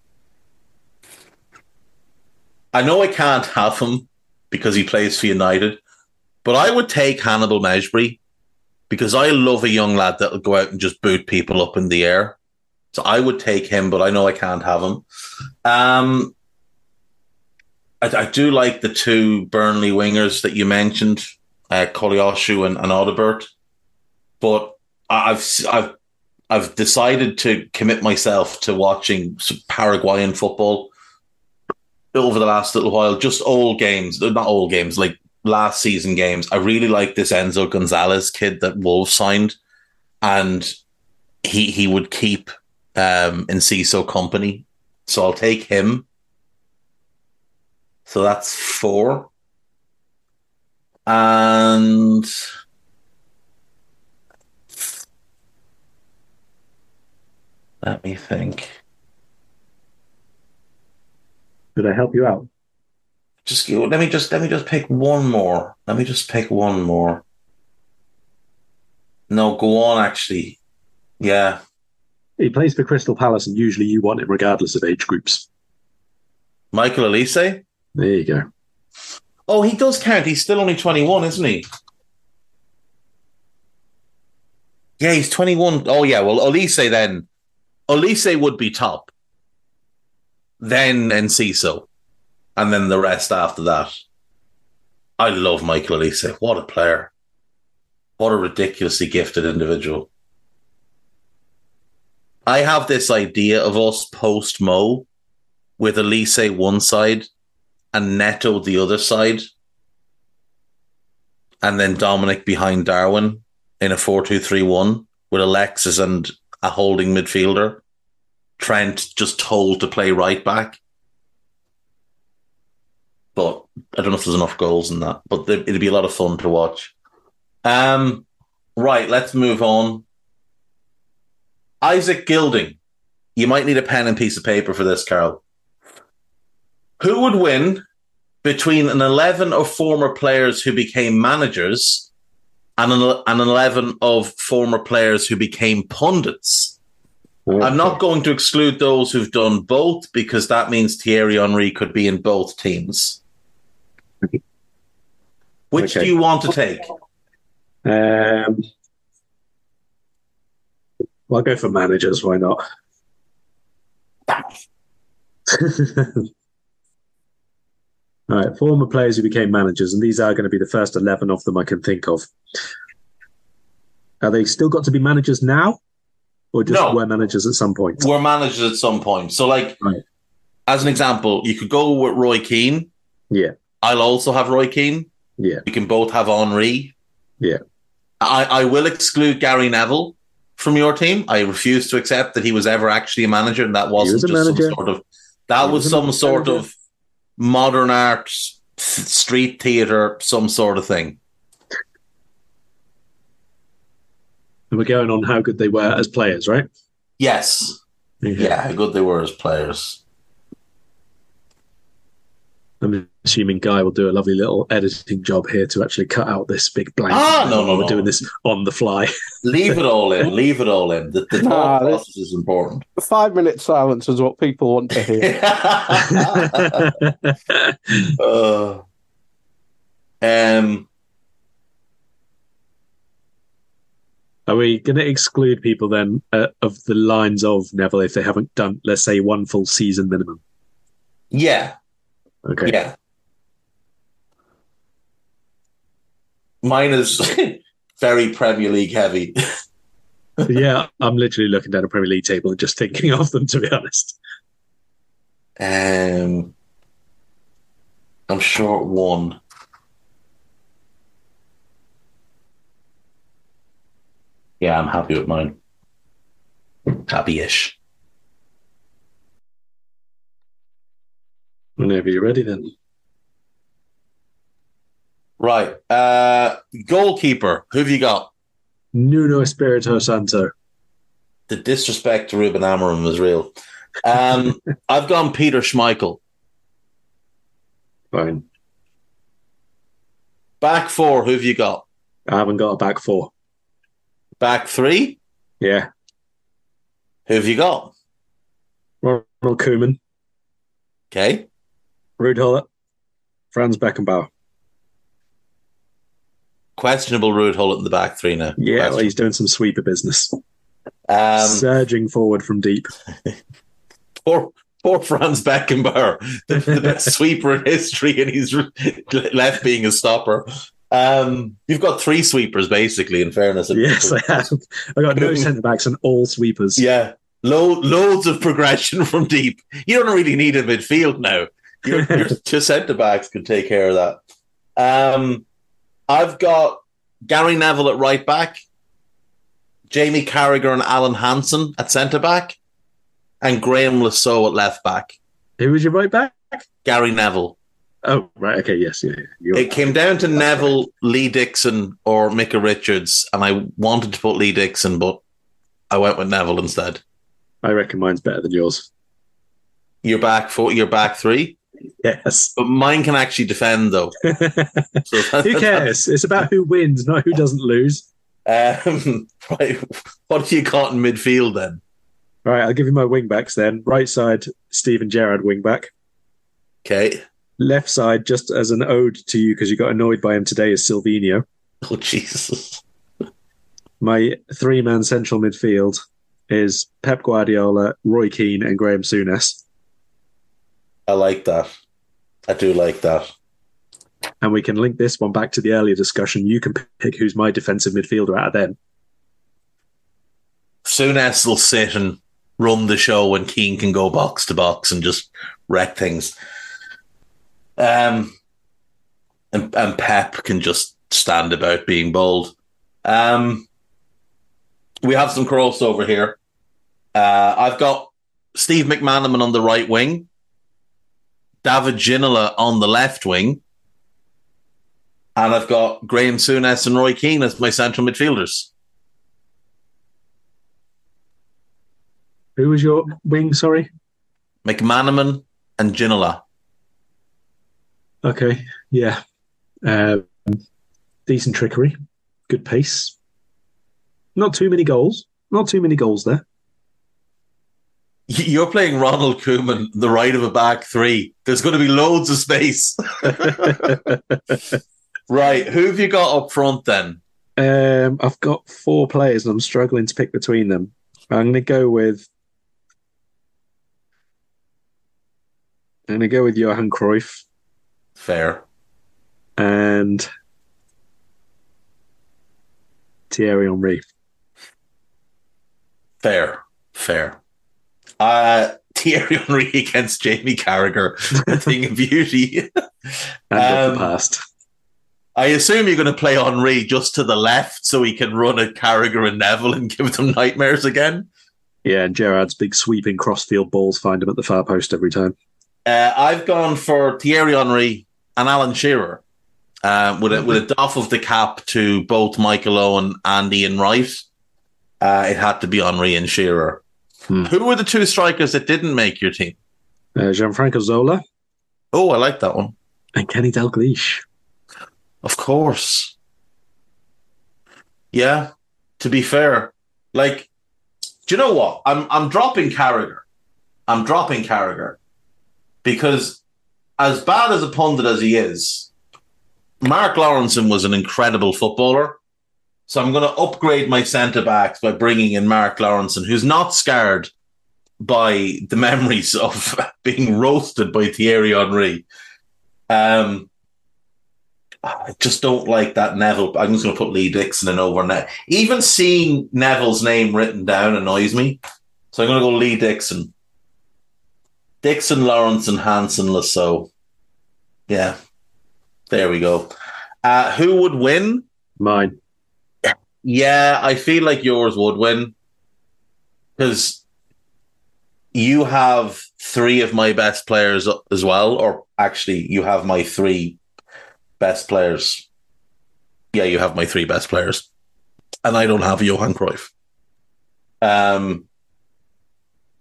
I know I can't have him because he plays for United, but I would take Hannibal Mejbri because I love a young lad that will go out and just boot people up in the air. So I would take him, but I know I can't have him. Um, I, I do like the two Burnley wingers that you mentioned, uh, Kolioshu and, and Odebert, but I've I've I've decided to commit myself to watching Paraguayan football over the last little while. Just old games, not old games, like last season games. I really like this Enzo Gonzalez kid that Wolves signed, and he he would keep um, Enciso company, so I'll take him. So that's four, and. Let me think. Could I help you out? Just let me just let me just pick one more. Let me just pick one more. No, go on. Actually, yeah. He plays for Crystal Palace, and usually you want him regardless of age groups. Michael Elise. There you go. Oh, he does count. He's still only twenty-one, isn't he? Yeah, he's twenty-one. Oh, yeah. Well, Elise then. Olise would be top, then Enciso, and then the rest after that. I love Michael Olise. What a player. What a ridiculously gifted individual. I have this idea of us post-Mo with Olise one side and Neto the other side, and then Dominic behind Darwin in a four two three one with Alexis and a holding midfielder, Trent just told to play right back. But I don't know if there's enough goals in that, but there, it'd be a lot of fun to watch. Um, right, let's move on. Isaac Gilding. You might need a pen and piece of paper for this, Carl. Who would win between an eleven of former players who became managers and an eleven of former players who became pundits? Okay. I'm not going to exclude those who've done both because that means Thierry Henry could be in both teams. Which okay. do you want to take? Um, well, I'll go for managers. Why not? All right, former players who became managers, and these are going to be the first eleven of them I can think of. Are they still got to be managers now, or just no, were managers at some point? Were managers at some point. So, like, right. as an example, you could go with Roy Keane. Yeah. I'll also have Roy Keane. Yeah. We can both have Henry. Yeah. I, I will exclude Gary Neville from your team. I refuse to accept that he was ever actually a manager, and that wasn't was just manager. some sort of... That he was, was some manager. sort of... modern art, street theatre, some sort of thing. And we're going on how good they were as players, right? Yes. Okay. Yeah, how good they were as players. I'm assuming Guy will do a lovely little editing job here to actually cut out this big blank. Ah, no, no, We're no. doing this on the fly. Leave it all in. Leave it all in. The, the thought ah, process is important. Five-minute silence is what people want to hear. uh, um, Are we going to exclude people then uh, of the lines of Neville if they haven't done, let's say, one full season minimum? Yeah. Okay. Yeah. Mine is very Premier League heavy. Yeah, I'm literally looking down a Premier League table and just thinking of them, to be honest. Um, I'm short one. Yeah, I'm happy with mine. Happy-ish. Whenever you're ready, then. Right. Uh, goalkeeper. Who have you got? Nuno Espirito Santo. The disrespect to Ruben Amorim is real. Um, I've gone Peter Schmeichel. Fine. Back four. Who have you got? I haven't got a back four. Back three? Yeah. Who have you got? Ronald Koeman. Okay. Ruud Gullit, Franz Beckenbauer. Questionable Ruud Gullit in the back three now. Yeah, well, he's doing some sweeper business. Um, Surging forward from deep. poor, poor Franz Beckenbauer, the, the best sweeper in history, and he's left being a stopper. Um, you've got three sweepers, basically, in fairness. Yes, I have. I've got no centre-backs and all sweepers. Yeah. Lo- loads of progression from deep. You don't really need a midfield now. Your, your two centre-backs can take care of that. Um, I've got Gary Neville at right-back, Jamie Carragher and Alan Hansen at centre-back, and Graham Lasso at left-back. Who was your right-back? Gary Neville. Oh, right. Okay, yes. Yeah, yeah. It came down to That's Neville, right. Lee Dixon, or Micah Richards, and I wanted to put Lee Dixon, but I went with Neville instead. I reckon mine's better than yours. You're back four, you're back three? Yes. But mine can actually defend, though. So that, who cares? It's about who wins, not who doesn't lose. Um, right. What have you got in midfield, then? All right, I'll give you my wing-backs, then. Right side, Steven Gerrard, wing-back. Okay. Left side, just as an ode to you, because you got annoyed by him today, is Silvinho. Oh, Jesus. My three-man central midfield is Pep Guardiola, Roy Keane, and Graham Souness. I like that. I do like that. And we can link this one back to the earlier discussion. You can pick who's my defensive midfielder out of them. Souness will sit and run the show when Keane can go box to box and just wreck things. Um, and, and Pep can just stand about being bold. Um, we have some crossover here. Uh, I've got Steve McManaman on the right wing, David Ginola on the left wing, and I've got Graham Souness and Roy Keane as my central midfielders. Who was your wing, sorry? McManaman and Ginola. Okay, yeah. Um, decent trickery, good pace. Not too many goals. Not too many goals there. You're playing Ronald Koeman, the right of a back three. There's going to be loads of space. Right. Who have you got up front then? Um, I've got four players and I'm struggling to pick between them. I'm going to go with... I'm going to go with Johan Cruyff. Fair. And Thierry Henry. Fair. Fair. Uh, Thierry Henry against Jamie Carragher, a thing of beauty. And um, of the past. I assume you're going to play Henry just to the left so he can run at Carragher and Neville and give them nightmares again. Yeah, and Gerrard's big sweeping crossfield balls find him at the far post every time. Uh, I've gone for Thierry Henry and Alan Shearer uh, with, a, with a doff of the cap to both Michael Owen and Ian Wright. uh, it had to be Henry and Shearer. Hmm. Who were the two strikers that didn't make your team? Uh, Gianfranco Zola. Oh, I like that one. And Kenny Dalglish. Of course. Yeah, to be fair. Like, do you know what? I'm I'm dropping Carragher. I'm dropping Carragher. Because as bad as a pundit as he is, Mark Lawrenson was an incredible footballer. So I'm going to upgrade my centre-backs by bringing in Mark Lawrenson, who's not scarred by the memories of being roasted by Thierry Henry. Um, I just don't like that Neville. I'm just going to put Lee Dixon in over now. Even seeing Neville's name written down annoys me. So I'm going to go Lee Dixon. Dixon, Lawrenson, Hansen, Lasso. Yeah. There we go. Uh, who would win? Mine. Yeah, I feel like yours would win. Because you have three of my best players as well. Or actually, you have my three best players. Yeah, you have my three best players. And I don't have Johan Cruyff. Um,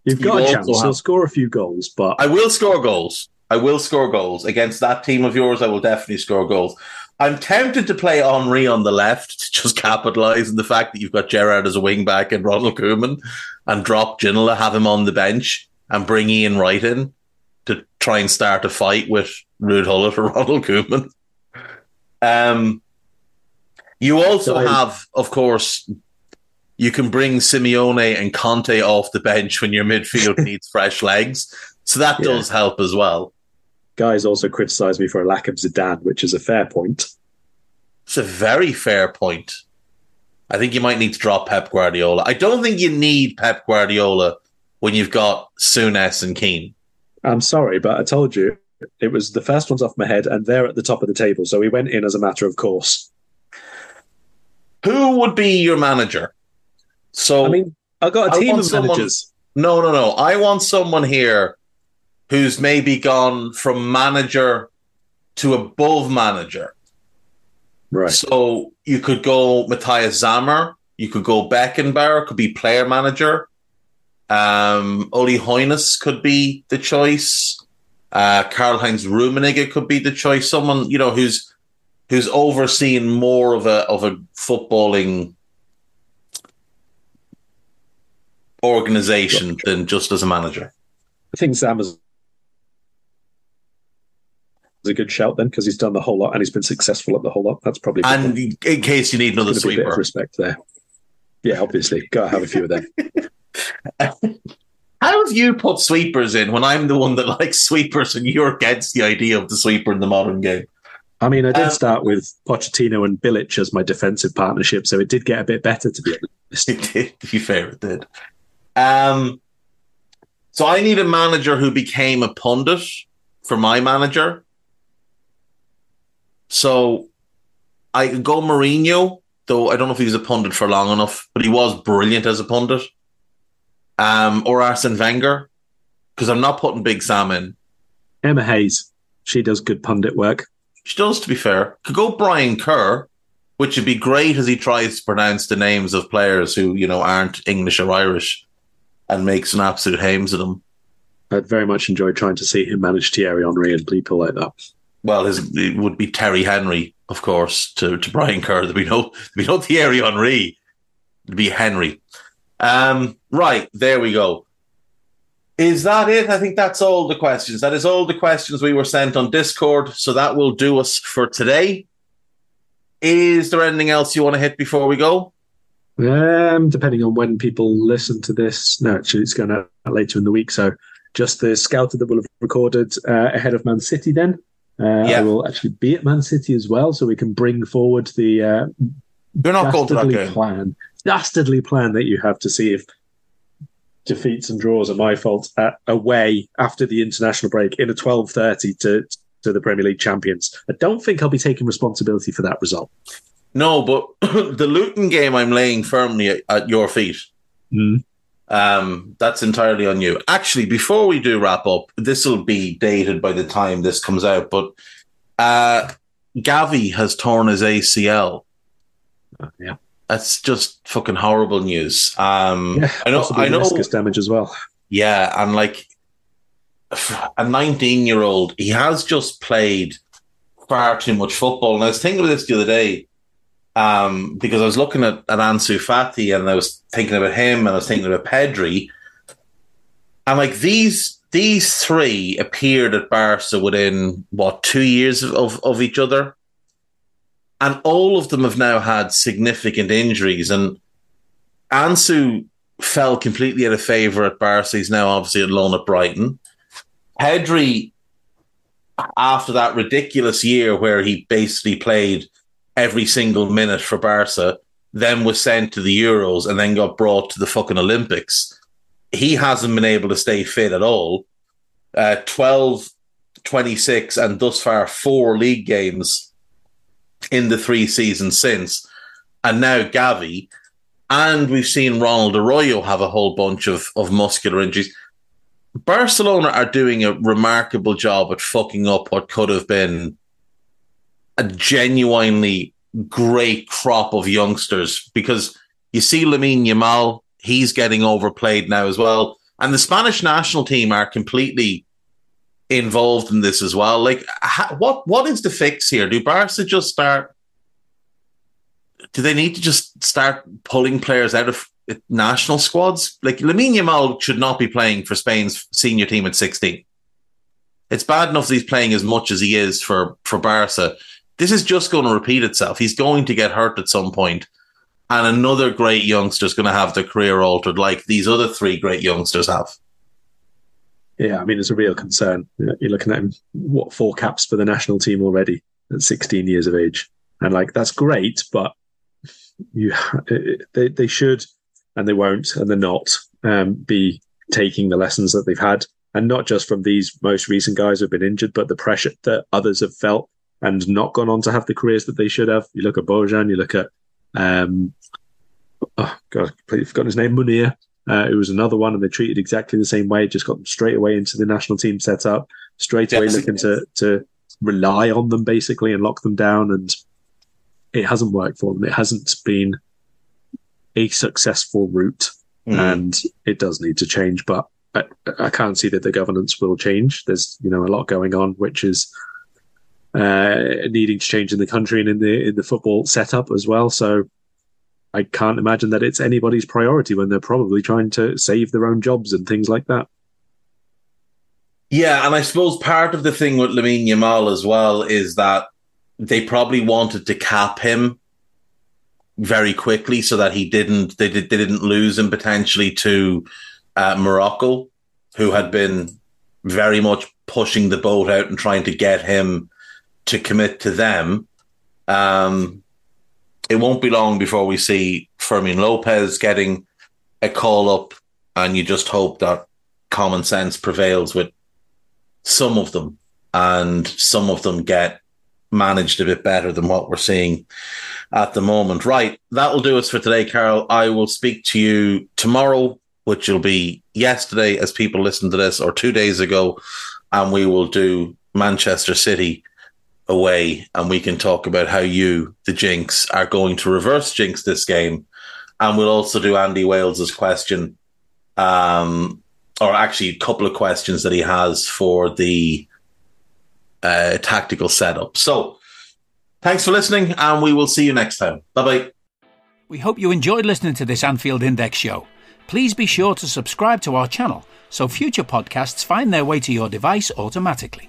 You've got you a chance. Have... I'll score a few goals. but I will score goals. I will score goals. Against that team of yours, I will definitely score goals. I'm tempted to play Henry on the left to just capitalise on the fact that you've got Gerrard as a wing-back and Ronald Koeman, and drop Ginola, have him on the bench, and bring Ian Wright in to try and start a fight with Ruud Gullit or Ronald Koeman. Um, you also Sorry. have, of course, you can bring Simeone and Conte off the bench when your midfield needs fresh legs. So that yeah. does help as well. Guys also criticised me for a lack of Zidane, which is a fair point. It's a very fair point. I think you might need to drop Pep Guardiola. I don't think you need Pep Guardiola when you've got Souness and Keane. I'm sorry, but I told you, it was the first ones off my head, and they're at the top of the table, so we went in as a matter of course. Who would be your manager? So I mean, I've got a team of someone, managers. No, no, no. I want someone here who's maybe gone from manager to above manager. Right. So you could go Matthias Sammer, you could go Beckenbauer, could be player manager. Um, Ole Hoeneß could be the choice. Uh, Karl-Heinz Rummenigge could be the choice. Someone, you know, who's who's overseeing more of a of a footballing organisation than just as a manager. I think Sammer's a good shout then, because he's done the whole lot and he's been successful at the whole lot. That's probably good. And one. In case you need another sweeper, a bit of respect there. Yeah, obviously, gotta have a few of them. How have you put sweepers in when I'm the one that likes sweepers and you're against the idea of the sweeper in the modern game? I mean, I did um, start with Pochettino and Bilic as my defensive partnership, so it did get a bit better, to be honest. It did. To be fair, it did. Um. So I need a manager who became a pundit for my manager. So I could go Mourinho, though I don't know if he was a pundit for long enough, but he was brilliant as a pundit. Um, or Arsene Wenger, because I'm not putting Big Sam in. Emma Hayes, she does good pundit work. She does, to be fair. Could go Brian Kerr, which would be great as he tries to pronounce the names of players who, you know, aren't English or Irish, and makes an absolute hames of them. I'd very much enjoy trying to see him manage Thierry Henry and people like that. Well, his, it would be Terry Henry, of course, to, to Brian Kerr. There'd be, no, there'd be no Thierry Henry. It'd be Henry. Um, right, there we go. Is that it? I think that's all the questions. That is all the questions we were sent on Discord. So that will do us for today. Is there anything else you want to hit before we go? Um, depending on when people listen to this. No, actually, it's going out later in the week. So just the Scouted that we'll have recorded uh, ahead of Man City then. Uh, yeah. I will actually be at Man City as well, so we can bring forward the uh, not dastardly, that plan, dastardly plan that you have to see if defeats and draws are my fault uh, away after the international break in a twelve thirty to, to the Premier League champions. I don't think I'll be taking responsibility for that result. No, but the Luton game I'm laying firmly at, at your feet. Mm. Um, that's entirely on you. Actually, before we do wrap up, this will be dated by the time this comes out, but uh, Gavi has torn his A C L. Oh, yeah. That's just fucking horrible news. Um, yeah, I know. I know. Meniscus damage as well. Yeah, and like a nineteen-year-old, he has just played far too much football. And I was thinking of this the other day um, because I was looking at, at Ansu Fati, and I was thinking about him, and I was thinking about Pedri, and like these these three appeared at Barca within what two years of, of, of each other. And all of them have now had significant injuries. And Ansu fell completely out of favour at Barca. He's now obviously at loan at Brighton. Pedri, after that ridiculous year where he basically played every single minute for Barca, then was sent to the Euros and then got brought to the fucking Olympics. He hasn't been able to stay fit at all. Uh, twelve, twenty-six, and thus far four league games in the three seasons since, and now Gavi, and we've seen Ronald Arroyo have a whole bunch of, of muscular injuries. Barcelona are doing a remarkable job at fucking up what could have been a genuinely great crop of youngsters, because you see Lamine Yamal, he's getting overplayed now as well, and the Spanish national team are completely involved in this as well. Like, ha, what what is the fix here? Do Barca just start? Do they need to just start pulling players out of national squads? Like, Lamine Yamal should not be playing for Spain's senior team at sixteen. It's bad enough that he's playing as much as he is for for Barca. This is just going to repeat itself. He's going to get hurt at some point, and another great youngster is going to have their career altered, like these other three great youngsters have. Yeah, I mean, it's a real concern. You're looking at him, what, four caps for the national team already at sixteen years of age. And, like, that's great, but you they, they should, and they won't, and they're not, um, be taking the lessons that they've had. And not just from these most recent guys who have been injured, but the pressure that others have felt and not gone on to have the careers that they should have. You look at Bojan, you look at, um, oh, God, I've completely forgotten his name, Munir. Uh, it was another one, and they treated exactly the same way. Just got them straight away into the national team setup, straight away yes, looking to, to rely on them basically and lock them down. And it hasn't worked for them. It hasn't been a successful route, mm. and it does need to change. But I, I can't see that the governance will change. There's you know a lot going on, which is uh, needing to change in the country and in the in the football setup as well. So I can't imagine that it's anybody's priority when they're probably trying to save their own jobs and things like that. Yeah, and I suppose part of the thing with Lamine Yamal as well is that they probably wanted to cap him very quickly so that he didn't they, did, they didn't lose him potentially to uh, Morocco, who had been very much pushing the boat out and trying to get him to commit to them. Um It won't be long before we see Fermin Lopez getting a call up, and you just hope that common sense prevails with some of them, and some of them get managed a bit better than what we're seeing at the moment. Right, that will do us for today, Carol. I will speak to you tomorrow, which will be yesterday as people listen to this, or two days ago, and we will do Manchester City away, and we can talk about how you, the jinx, are going to reverse jinx this game, and we'll also do Andy Wales's question, um, or actually a couple of questions that he has for the uh, tactical setup. So thanks for listening, and we will see you next time. Bye bye. We hope you enjoyed listening to this Anfield Index show. Please be sure to subscribe to our channel so future podcasts find their way to your device automatically.